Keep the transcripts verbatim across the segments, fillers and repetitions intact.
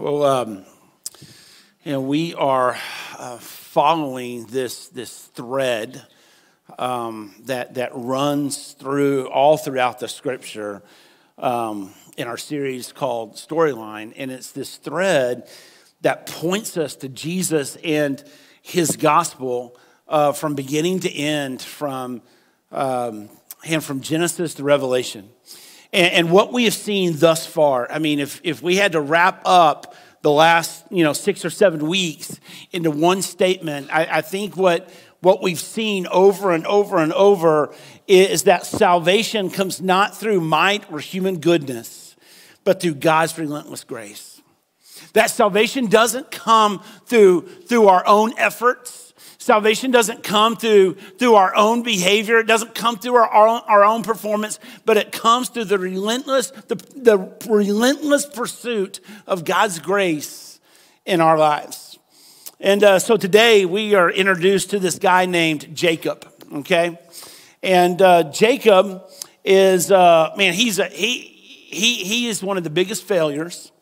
Well, um, you know, we are uh, following this this thread um, that that runs through all throughout the Scripture um, in our series called Storyline, and it's this thread that points us to Jesus and His gospel uh, from beginning to end, from um, and from Genesis to Revelation. And what we have seen thus far, I mean, if, if we had to wrap up the last, you know, six or seven weeks into one statement, I, I think what, what we've seen over and over and over is that salvation comes not through might or human goodness, but through God's relentless grace. That salvation doesn't come through, through our own efforts. Salvation doesn't come through, through our own behavior. It doesn't come through our, our, own, our own performance, but it comes through the relentless, the, the relentless pursuit of God's grace in our lives. And uh, so today we are introduced to this guy named Jacob, okay? And uh, Jacob is, uh, man, he's a, he, he, he is one of the biggest failures.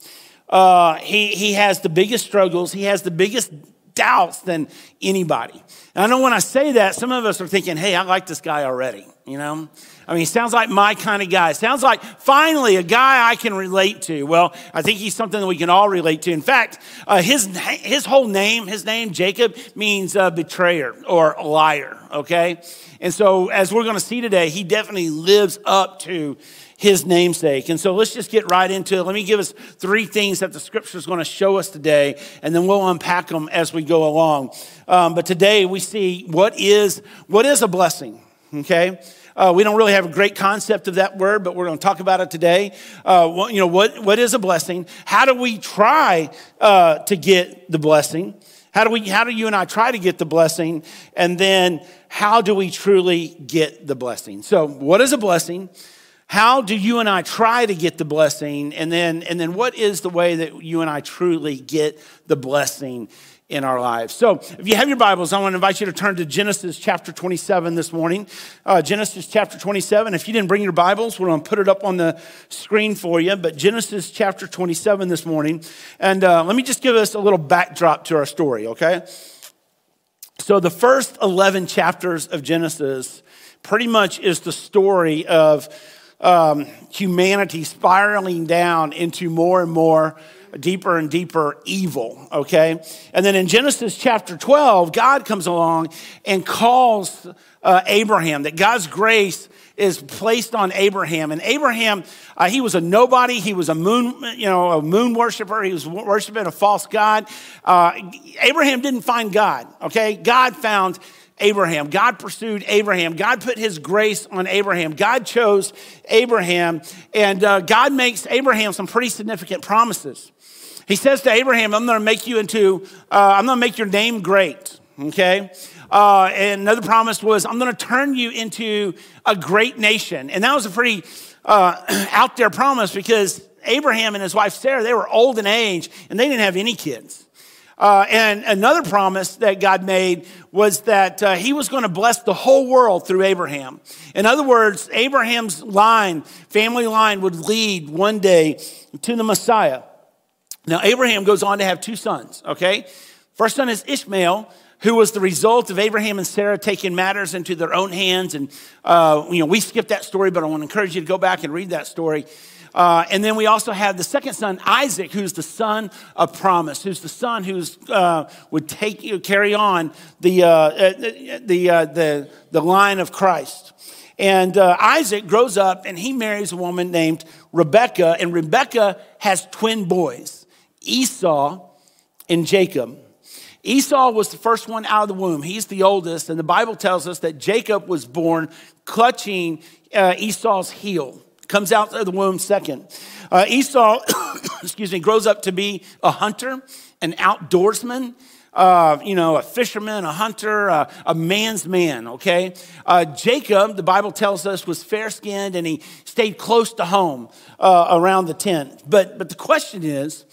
Uh, he, he has the biggest struggles. He has the biggest doubts than anybody. And I know when I say that, some of us are thinking, hey, I like this guy already, you know? I mean, he sounds like my kind of guy. Sounds like finally a guy I can relate to. Well, I think he's something that we can all relate to. In fact, uh, his his whole name, his name, Jacob, means uh, betrayer or liar, okay? And so as we're going to see today, he definitely lives up to his namesake. And so let's just get right into it. Let me give us three things that the Scripture is going to show us today, and then we'll unpack them as we go along. Um, but today we see what is what is a blessing, okay? Uh, we don't really have a great concept of that word, but we're going to talk about it today. Uh, what, you know, what, what is a blessing? How do we try uh, to get the blessing? How do we? How do you and I try to get the blessing? And then how do we truly get the blessing? So, what is a blessing? How do you and I try to get the blessing? And then, and then, what is the way that you and I truly get the blessing in our lives? So if you have your Bibles, I want to invite you to turn to Genesis chapter twenty-seven this morning. Uh, Genesis chapter twenty-seven. If you didn't bring your Bibles, we're going to put it up on the screen for you. But Genesis chapter twenty-seven this morning. And uh, let me just give us a little backdrop to our story, okay? So the first eleven chapters of Genesis pretty much is the story of um, humanity spiraling down into more and more deeper and deeper evil, okay? And then in Genesis chapter twelve, God comes along and calls uh, Abraham, that God's grace is placed on Abraham. And Abraham, uh, he was a nobody. He was a moon, you know, a moon worshiper. He was worshiping a false god. Uh, Abraham didn't find God, okay? God found Abraham. God pursued Abraham. God put his grace on Abraham. God chose Abraham. And uh, God makes Abraham some pretty significant promises. He says to Abraham, I'm going to make you into, uh, I'm going to make your name great, okay? Uh, and another promise was, I'm going to turn you into a great nation. And that was a pretty uh, out there promise because Abraham and his wife Sarah, they were old in age and they didn't have any kids. Uh, and another promise that God made was that uh, he was going to bless the whole world through Abraham. In other words, Abraham's line, family line, would lead one day to the Messiah. Now, Abraham goes on to have two sons, okay? First son is Ishmael, who was the result of Abraham and Sarah taking matters into their own hands. And, uh, you know, we skipped that story, but I want to encourage you to go back and read that story. Uh, and then we also have the second son, Isaac, who's the son of promise, who's the son who's uh, would take you know, carry on the uh, the uh, the the line of Christ. And uh, Isaac grows up and he marries a woman named Rebekah, and Rebekah has twin boys, Esau and Jacob. Esau was the first one out of the womb. He's the oldest, and the Bible tells us that Jacob was born clutching uh, Esau's heel. Comes out of the womb second. Uh, Esau, excuse me, grows up to be a hunter, an outdoorsman, uh, you know, a fisherman, a hunter, uh, a man's man, okay? Uh, Jacob, the Bible tells us, was fair-skinned and he stayed close to home uh, around the tent. But, but the question is,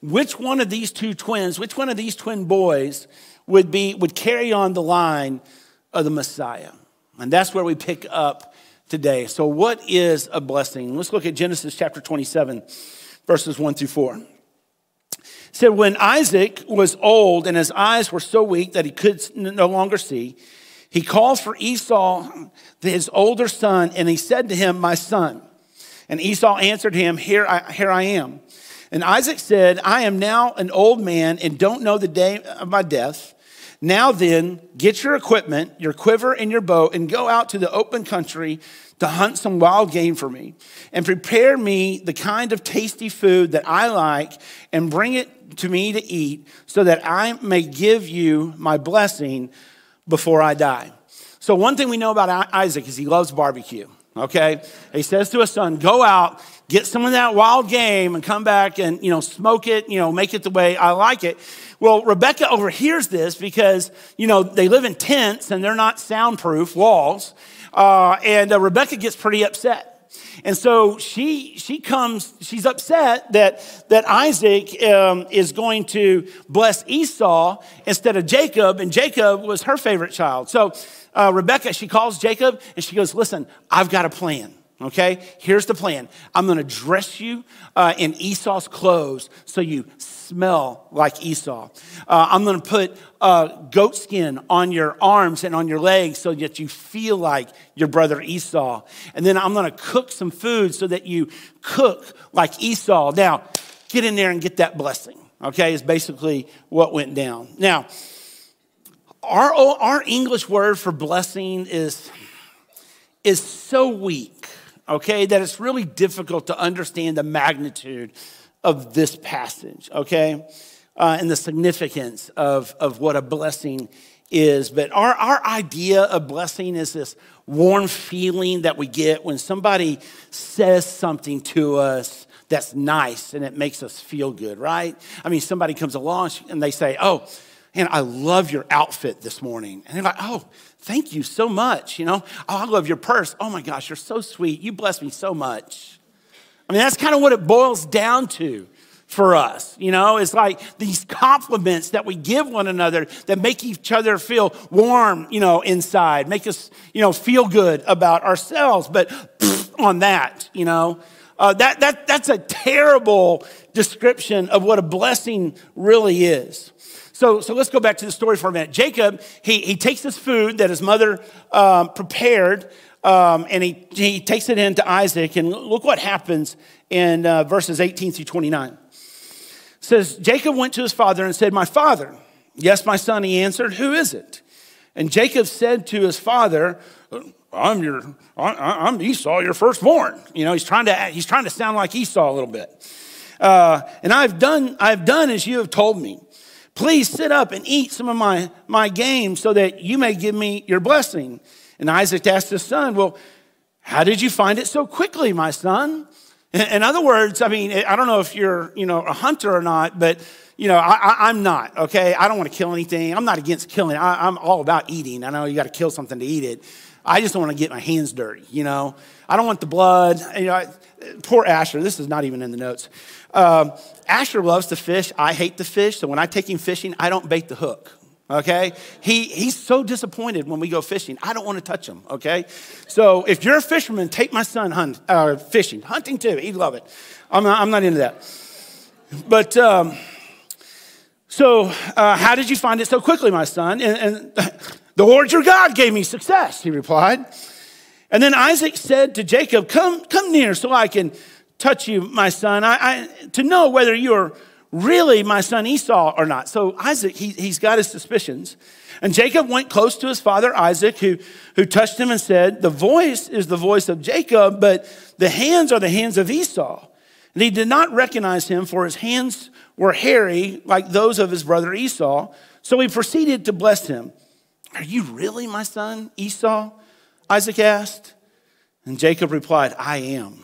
which one of these two twins, which one of these twin boys would, be, would carry on the line of the Messiah? And that's where we pick up today. So what is a blessing? Let's look at Genesis chapter twenty-seven, verses one through four. said, when Isaac was old and his eyes were so weak that he could no longer see, he calls for Esau, his older son, and he said to him, my son. And Esau answered him, here I, here I am. And Isaac said, I am now an old man and don't know the day of my death. Now then, get your equipment, your quiver and your bow, and go out to the open country to hunt some wild game for me, and prepare me the kind of tasty food that I like, and bring it to me to eat, so that I may give you my blessing before I die. So one thing we know about Isaac is he loves barbecue, okay? He says to his son, go out, get some of that wild game, and come back and, you know, smoke it, you know, make it the way I like it. Well, Rebecca overhears this because, you know, they live in tents and they're not soundproof walls. Uh, and uh, Rebecca gets pretty upset. And so she she comes, she's upset that, that Isaac um, is going to bless Esau instead of Jacob, and Jacob was her favorite child. So uh, Rebecca, she calls Jacob and she goes, listen, I've got a plan, okay? Here's the plan. I'm gonna dress you uh, in Esau's clothes so you smell like Esau. Uh, I'm gonna put uh, goat skin on your arms and on your legs so that you feel like your brother Esau. And then I'm gonna cook some food so that you cook like Esau. Now, get in there and get that blessing, okay? Is basically what went down. Now, our, our English word for blessing is, is so weak, okay, that it's really difficult to understand the magnitude of this passage, okay, uh, and the significance of, of what a blessing is. But our, our idea of blessing is this warm feeling that we get when somebody says something to us that's nice and it makes us feel good, right? I mean, somebody comes along and they say, oh, and I love your outfit this morning. And they're like, oh, thank you so much. You know, oh, I love your purse. Oh my gosh, you're so sweet. You bless me so much. I mean, that's kind of what it boils down to for us. You know, it's like these compliments that we give one another that make each other feel warm, you know, inside, make us, you know, feel good about ourselves. But pfft, on that, you know, uh, that, that, that's a terrible description of what a blessing really is. So, so let's go back to the story for a minute. Jacob, he, he takes this food that his mother um, prepared, um, and he, he takes it into Isaac. And look what happens in uh, verses eighteen through twenty-nine. It says, Jacob went to his father and said, my father. Yes, my son, he answered, who is it? And Jacob said to his father, I'm your, I, I'm Esau, your firstborn. You know, he's trying to, he's trying to sound like Esau a little bit. Uh, and I've done, I've done as you have told me. Please sit up and eat some of my, my game so that you may give me your blessing. And Isaac asked his son, well, how did you find it so quickly, my son? In, in other words, I mean, I don't know if you're, you know, a hunter or not, but, you know, I, I, I'm not, okay? I don't want to kill anything. I'm not against killing. I, I'm all about eating. I know you got to kill something to eat it. I just don't want to get my hands dirty, you know? I don't want the blood. You know, I, poor Asher. This is not even in the notes. Um, Asher loves to fish. I hate to fish. So when I take him fishing, I don't bait the hook, okay? He, he's so disappointed when we go fishing. I don't want to touch him, okay? So if you're a fisherman, take my son hunt, uh, fishing. Hunting too. He'd love it. I'm not, I'm not into that. But um, so uh, how did you find it so quickly, my son? And, and the Lord your God gave me success, he replied. And then Isaac said to Jacob, come, come near so I can touch you, my son, I, I, to know whether you're really my son Esau or not. So Isaac, he, he's got his suspicions. And Jacob went close to his father Isaac, who, who touched him and said, the voice is the voice of Jacob, but the hands are the hands of Esau. And he did not recognize him, for his hands were hairy like those of his brother Esau. So he proceeded to bless him. Are you really my son Esau? Isaac asked, and Jacob replied, I am.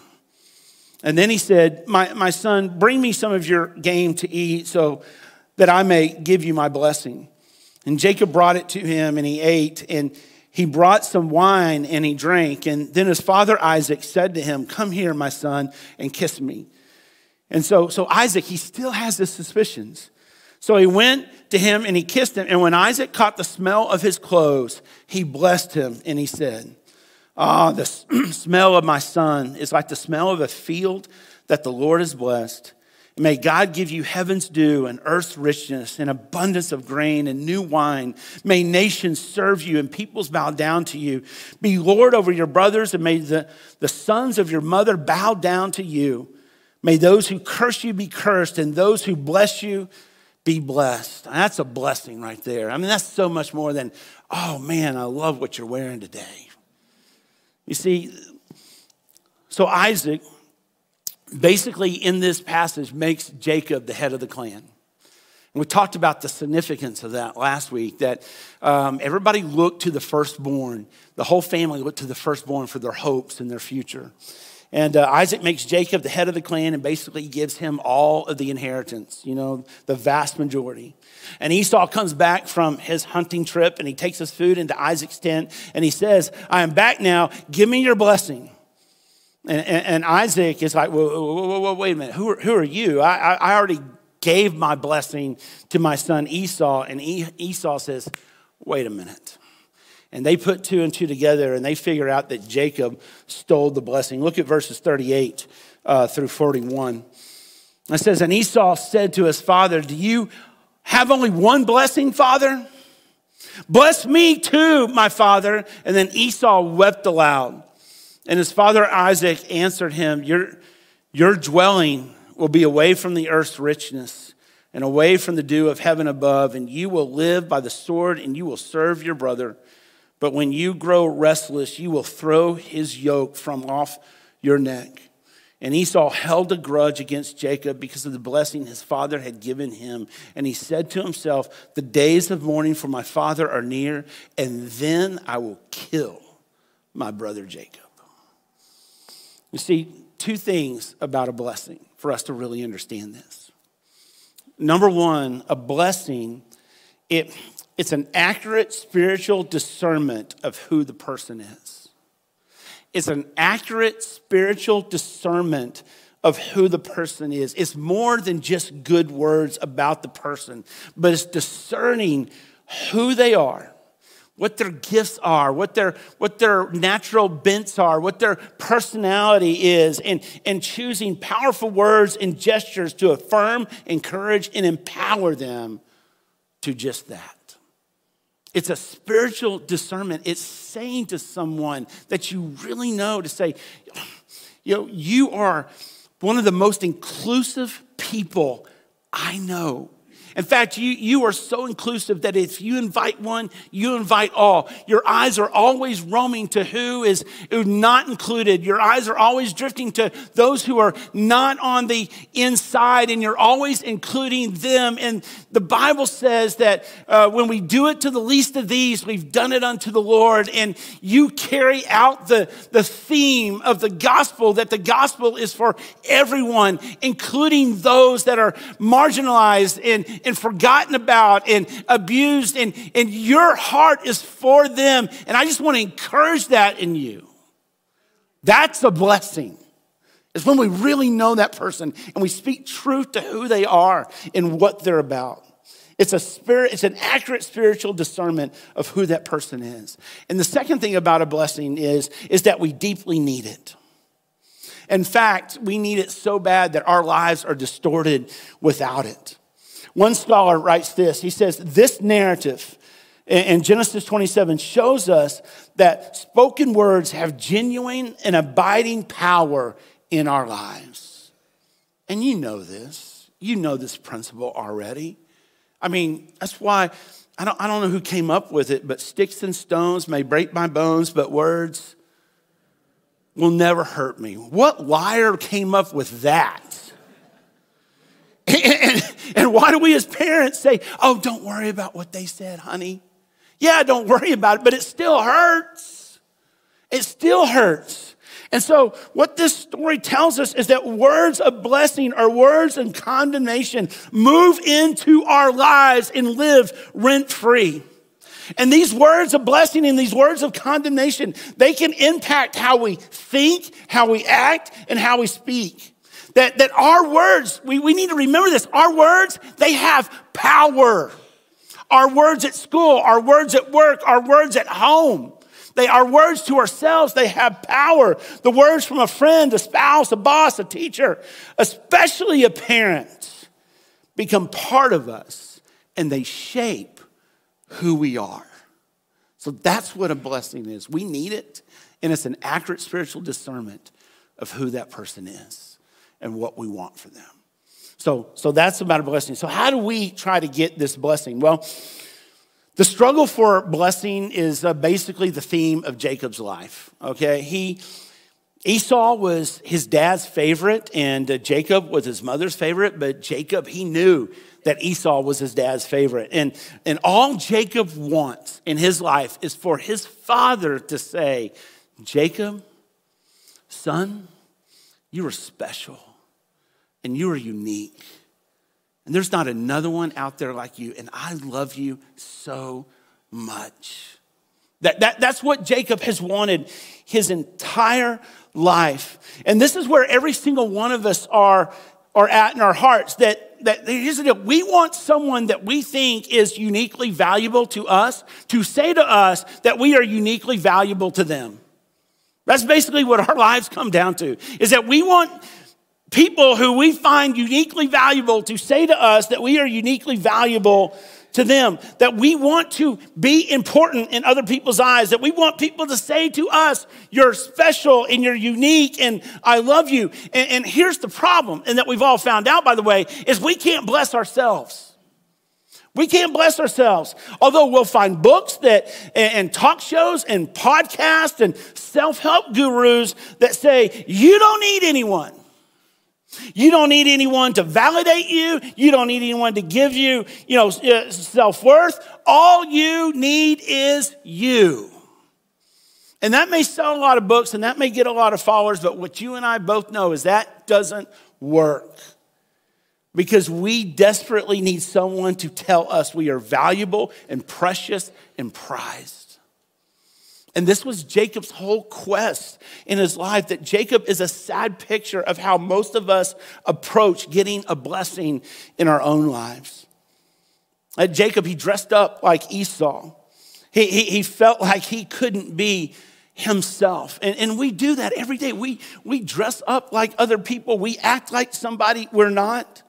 And then he said, my, my son, bring me some of your game to eat so that I may give you my blessing. And Jacob brought it to him, and he ate, and he brought some wine, and he drank. And then his father Isaac said to him, come here, my son, and kiss me. And so, so Isaac, he still has his suspicions. So he went to him and he kissed him. And when Isaac caught the smell of his clothes, he blessed him. And he said, ah, oh, the smell of my son is like the smell of a field that the Lord has blessed. May God give you heaven's dew and earth's richness and abundance of grain and new wine. May nations serve you and peoples bow down to you. Be Lord over your brothers, and may the, the sons of your mother bow down to you. May those who curse you be cursed, and those who bless you be blessed. That's a blessing right there. I mean, that's so much more than, oh man, I love what you're wearing today. You see, so Isaac basically in this passage makes Jacob the head of the clan. And we talked about the significance of that last week, that um, everybody looked to the firstborn. The whole family looked to the firstborn for their hopes and their future. And uh, Isaac makes Jacob the head of the clan and basically gives him all of the inheritance, you know, the vast majority. And Esau comes back from his hunting trip, and he takes his food into Isaac's tent, and he says, I am back now, give me your blessing. And, and, and Isaac is like, whoa, whoa, whoa, whoa, wait a minute, who are, who are you? I, I, I already gave my blessing to my son Esau. And Esau says, wait a minute. And they put two and two together, and they figure out that Jacob stole the blessing. Look at verses thirty-eight uh, through forty-one. It says, and Esau said to his father, do you have only one blessing, father? Bless me too, my father. And then Esau wept aloud. And his father Isaac answered him, your, your dwelling will be away from the earth's richness and away from the dew of heaven above, and you will live by the sword, and you will serve your brother. But when you grow restless, you will throw his yoke from off your neck. And Esau held a grudge against Jacob because of the blessing his father had given him. And he said to himself, the days of mourning for my father are near, and then I will kill my brother Jacob. You see, two things about a blessing for us to really understand this. Number one, a blessing, it It's an accurate spiritual discernment of who the person is. It's an accurate spiritual discernment of who the person is. It's more than just good words about the person, but it's discerning who they are, what their gifts are, what their, what their natural bents are, what their personality is, and, and choosing powerful words and gestures to affirm, encourage, and empower them to just that. It's a spiritual discernment. It's saying to someone that you really know to say, you know, you are one of the most inclusive people I know. In fact, you, you are so inclusive that if you invite one, you invite all. Your eyes are always roaming to who is who not included. Your eyes are always drifting to those who are not on the inside, and you're always including them. And the Bible says that uh, when we do it to the least of these, we've done it unto the Lord. And you carry out the, the theme of the gospel, that the gospel is for everyone, including those that are marginalized and and forgotten about and abused, and, and your heart is for them. And I just want to encourage that in you. That's a blessing. It's when we really know that person and we speak truth to who they are and what they're about. It's a spirit, it's an accurate spiritual discernment of who that person is. And the second thing about a blessing is, is that we deeply need it. In fact, we need it so bad that our lives are distorted without it. One scholar writes this. He says, this narrative in Genesis twenty-seven shows us that spoken words have genuine and abiding power in our lives. And you know this. You know this principle already. I mean, that's why, I don't, I don't know who came up with it, but sticks and stones may break my bones, but words will never hurt me. What liar came up with that? And, and why do we as parents say, oh, don't worry about what they said, honey. Yeah, don't worry about it, but it still hurts. It still hurts. And so what this story tells us is that words of blessing or words of condemnation move into our lives and live rent-free. And these words of blessing and these words of condemnation, they can impact how we think, how we act, and how we speak. That, that our words, we, we need to remember this. Our words, they have power. Our words at school, our words at work, our words at home. They are words to ourselves. They have power. The words from a friend, a spouse, a boss, a teacher, especially a parent, become part of us and they shape who we are. So that's what a blessing is. We need it, and it's an accurate spiritual discernment of who that person is and what we want for them. So, so that's about a blessing. So how do we try to get this blessing? Well, the struggle for blessing is uh, basically the theme of Jacob's life, okay? He, Esau was his dad's favorite, and uh, Jacob was his mother's favorite, but Jacob, he knew that Esau was his dad's favorite. And, and all Jacob wants in his life is for his father to say, Jacob, son, you are special. And you are unique. And there's not another one out there like you. And I love you so much. That, that, that's what Jacob has wanted his entire life. And this is where every single one of us are, are at in our hearts. That, that here's the deal. We want someone that we think is uniquely valuable to us to say to us that we are uniquely valuable to them. That's basically what our lives come down to, is that we want people who we find uniquely valuable to say to us that we are uniquely valuable to them, that we want to be important in other people's eyes, that we want people to say to us, you're special and you're unique and I love you. And, and here's the problem, and that we've all found out, by the way, is we can't bless ourselves. We can't bless ourselves, although we'll find books that and, and talk shows and podcasts and self-help gurus that say, you don't need anyone. You don't need anyone to validate you. You don't need anyone to give you, you know, self-worth. All you need is you. And that may sell a lot of books and that may get a lot of followers, but what you and I both know is that doesn't work, because we desperately need someone to tell us we are valuable and precious and prized. And this was Jacob's whole quest in his life, that Jacob is a sad picture of how most of us approach getting a blessing in our own lives. Like Jacob, he dressed up like Esau. He, he, he felt like he couldn't be himself. And, and we do that every day. We, we dress up like other people. We act like somebody we're not.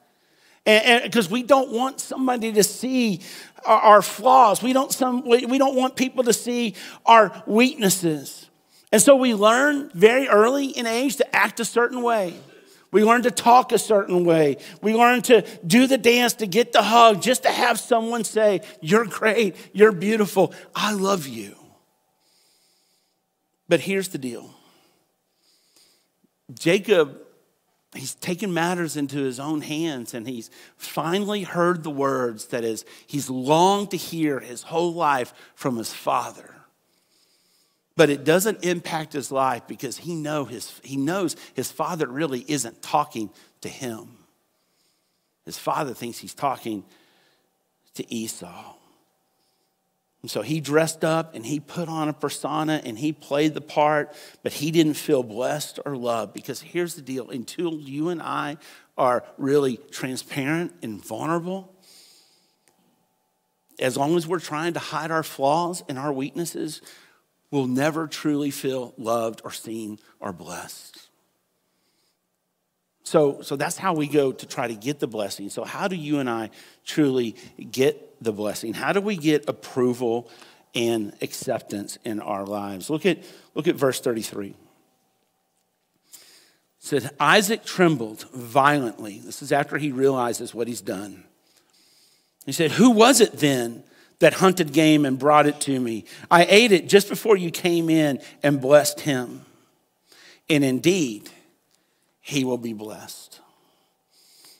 And because we don't want somebody to see our, our flaws. We don't, some, we, we don't want people to see our weaknesses. And so we learn very early in age to act a certain way. We learn to talk a certain way. We learn to do the dance, to get the hug, just to have someone say, you're great, you're beautiful, I love you. But here's the deal. Jacob, he's taken matters into his own hands, and he's finally heard the words that is, he's longed to hear his whole life from his father. But it doesn't impact his life, because he, know his, he knows his father really isn't talking to him. His father thinks he's talking to Esau. And so he dressed up and he put on a persona and he played the part, but he didn't feel blessed or loved. Because here's the deal, until you and I are really transparent and vulnerable, as long as we're trying to hide our flaws and our weaknesses, we'll never truly feel loved or seen or blessed. So, so that's how we go to try to get the blessing. So how do you and I truly get the blessing? How do we get approval and acceptance in our lives? Look at, look at verse thirty-three. It said, Isaac trembled violently. This is after he realizes what he's done. He said, who was it then that hunted game and brought it to me? I ate it just before you came in and blessed him. And indeed, he will be blessed.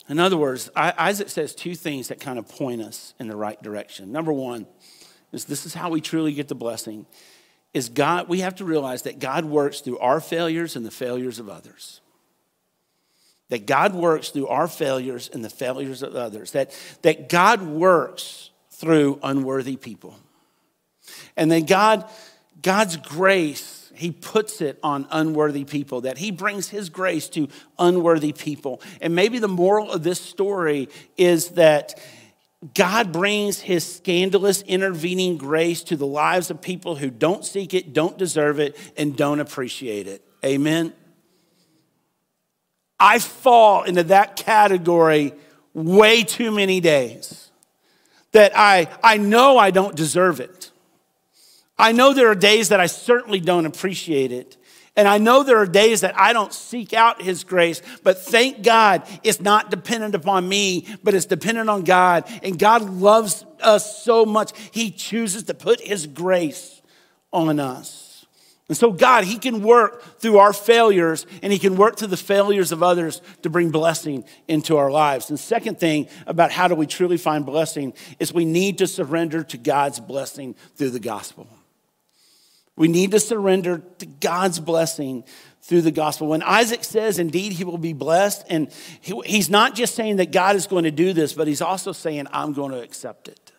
In other words, Isaac says two things that kind of point us in the right direction. Number one is, this is how we truly get the blessing, is God, we have to realize that God works through our failures and the failures of others. That God works through our failures and the failures of others. That, that God works through unworthy people. And then God, God's grace, he puts it on unworthy people, that he brings his grace to unworthy people. And maybe the moral of this story is that God brings his scandalous intervening grace to the lives of people who don't seek it, don't deserve it, and don't appreciate it. Amen. I fall into that category way too many days, that I, I know I don't deserve it. I know there are days that I certainly don't appreciate it. And I know there are days that I don't seek out his grace, but thank God it's not dependent upon me, but it's dependent on God. And God loves us so much, he chooses to put his grace on us. And so God, he can work through our failures, and he can work through the failures of others to bring blessing into our lives. And second thing about how do we truly find blessing is we need to surrender to God's blessing through the gospel. We need to surrender to God's blessing through the gospel. When Isaac says, indeed, he will be blessed, and he, he's not just saying that God is going to do this, but he's also saying, I'm going to accept it.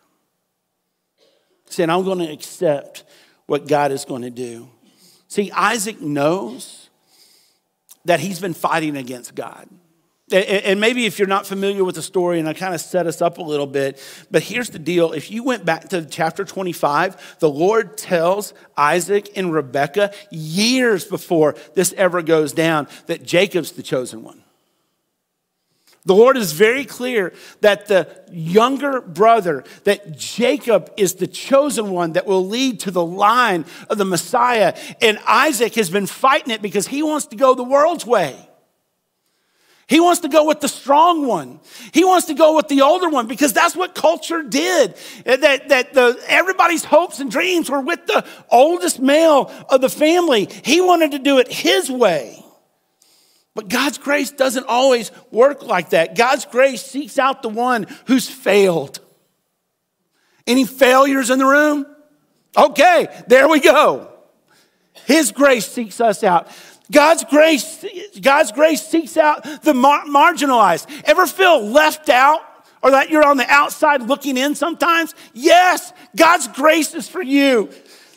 He's saying, I'm going to accept what God is going to do. See, Isaac knows that he's been fighting against God. And maybe if you're not familiar with the story, and I kind of set us up a little bit, but here's the deal. If you went back to chapter twenty-five, the Lord tells Isaac and Rebekah years before this ever goes down that Jacob's the chosen one. The Lord is very clear that the younger brother, that Jacob is the chosen one that will lead to the line of the Messiah. And Isaac has been fighting it because he wants to go the world's way. He wants to go with the strong one. He wants to go with the older one because that's what culture did. That, that the, everybody's hopes and dreams were with the oldest male of the family. He wanted to do it his way. But God's grace doesn't always work like that. God's grace seeks out the one who's failed. Any failures in the room? Okay, there we go. His grace seeks us out. God's grace, God's grace seeks out the mar- marginalized. Ever feel left out or that you're on the outside looking in sometimes? Yes, God's grace is for you.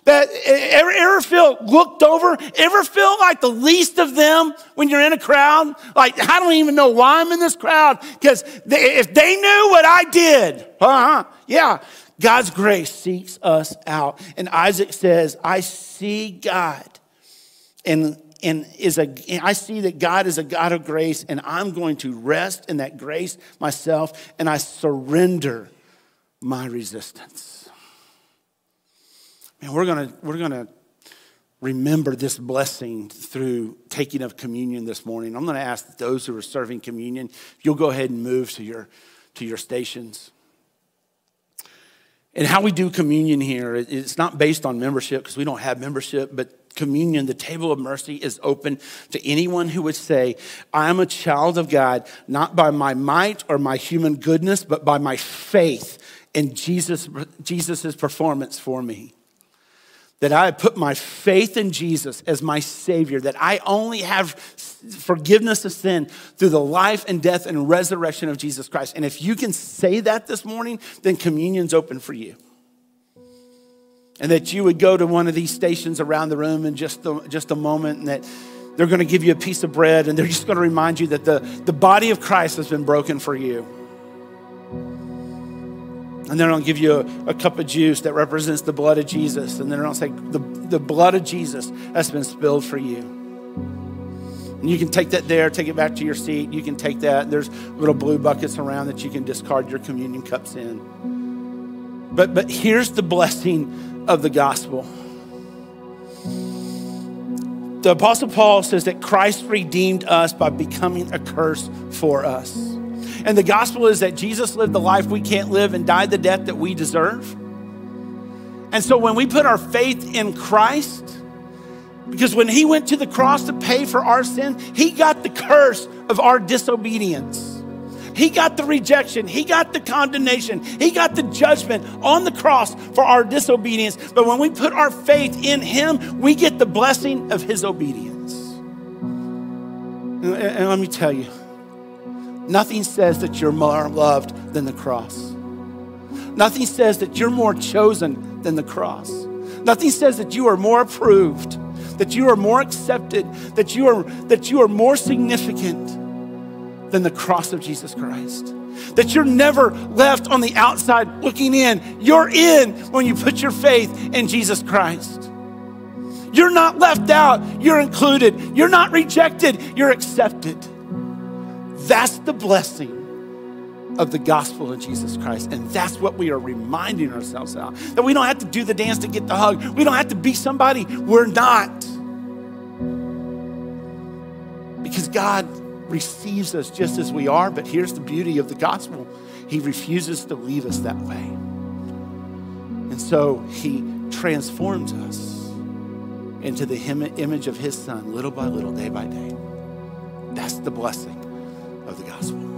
That ever, ever feel looked over? Ever feel like the least of them when you're in a crowd? Like, I don't even know why I'm in this crowd because if they knew what I did, uh-huh, yeah. God's grace seeks us out. And Isaac says, I see God and And is a, I see that God is a God of grace, and I'm going to rest in that grace myself, and I surrender my resistance. Man, we're gonna we're gonna remember this blessing through taking of communion this morning. I'm gonna ask those who are serving communion, you'll go ahead and move to your to your stations. And how we do communion here, it's not based on membership because we don't have membership, but communion, the table of mercy is open to anyone who would say, I am a child of God, not by my might or my human goodness, but by my faith in Jesus, Jesus's performance for me. That I put my faith in Jesus as my Savior, that I only have forgiveness of sin through the life and death and resurrection of Jesus Christ. And if you can say that this morning, then communion's open for you. And that you would go to one of these stations around the room in just a, just a moment, and that they're gonna give you a piece of bread and they're just gonna remind you that the, the body of Christ has been broken for you. And they're gonna give you a, a cup of juice that represents the blood of Jesus. And they're gonna say, the, the blood of Jesus has been spilled for you. And you can take that there, take it back to your seat. You can take that. There's little blue buckets around that you can discard your communion cups in. But, but here's the blessing of the gospel. The Apostle Paul says that Christ redeemed us by becoming a curse for us. And the gospel is that Jesus lived the life we can't live and died the death that we deserve. And so when we put our faith in Christ, because when he went to the cross to pay for our sin, he got the curse of our disobedience. He got the rejection. He got the condemnation. He got the judgment on the cross for our disobedience. But when we put our faith in him, we get the blessing of his obedience. And, and let me tell you, nothing says that you're more loved than the cross. Nothing says that you're more chosen than the cross. Nothing says that you are more approved, that you are more accepted, that you are, that you are more significant than the cross of Jesus Christ. that you're never left on the outside looking in. You're in when you put your faith in Jesus Christ. You're not left out, you're included. You're not rejected, you're accepted. That's the blessing of the gospel of Jesus Christ. And that's what we are reminding ourselves of, that we don't have to do the dance to get the hug. We don't have to be somebody we're not. Because God receives us just as we are, but here's the beauty of the gospel. He refuses to leave us that way. And so he transforms us into the image of his son, little by little, day by day. That's the blessing of the gospel.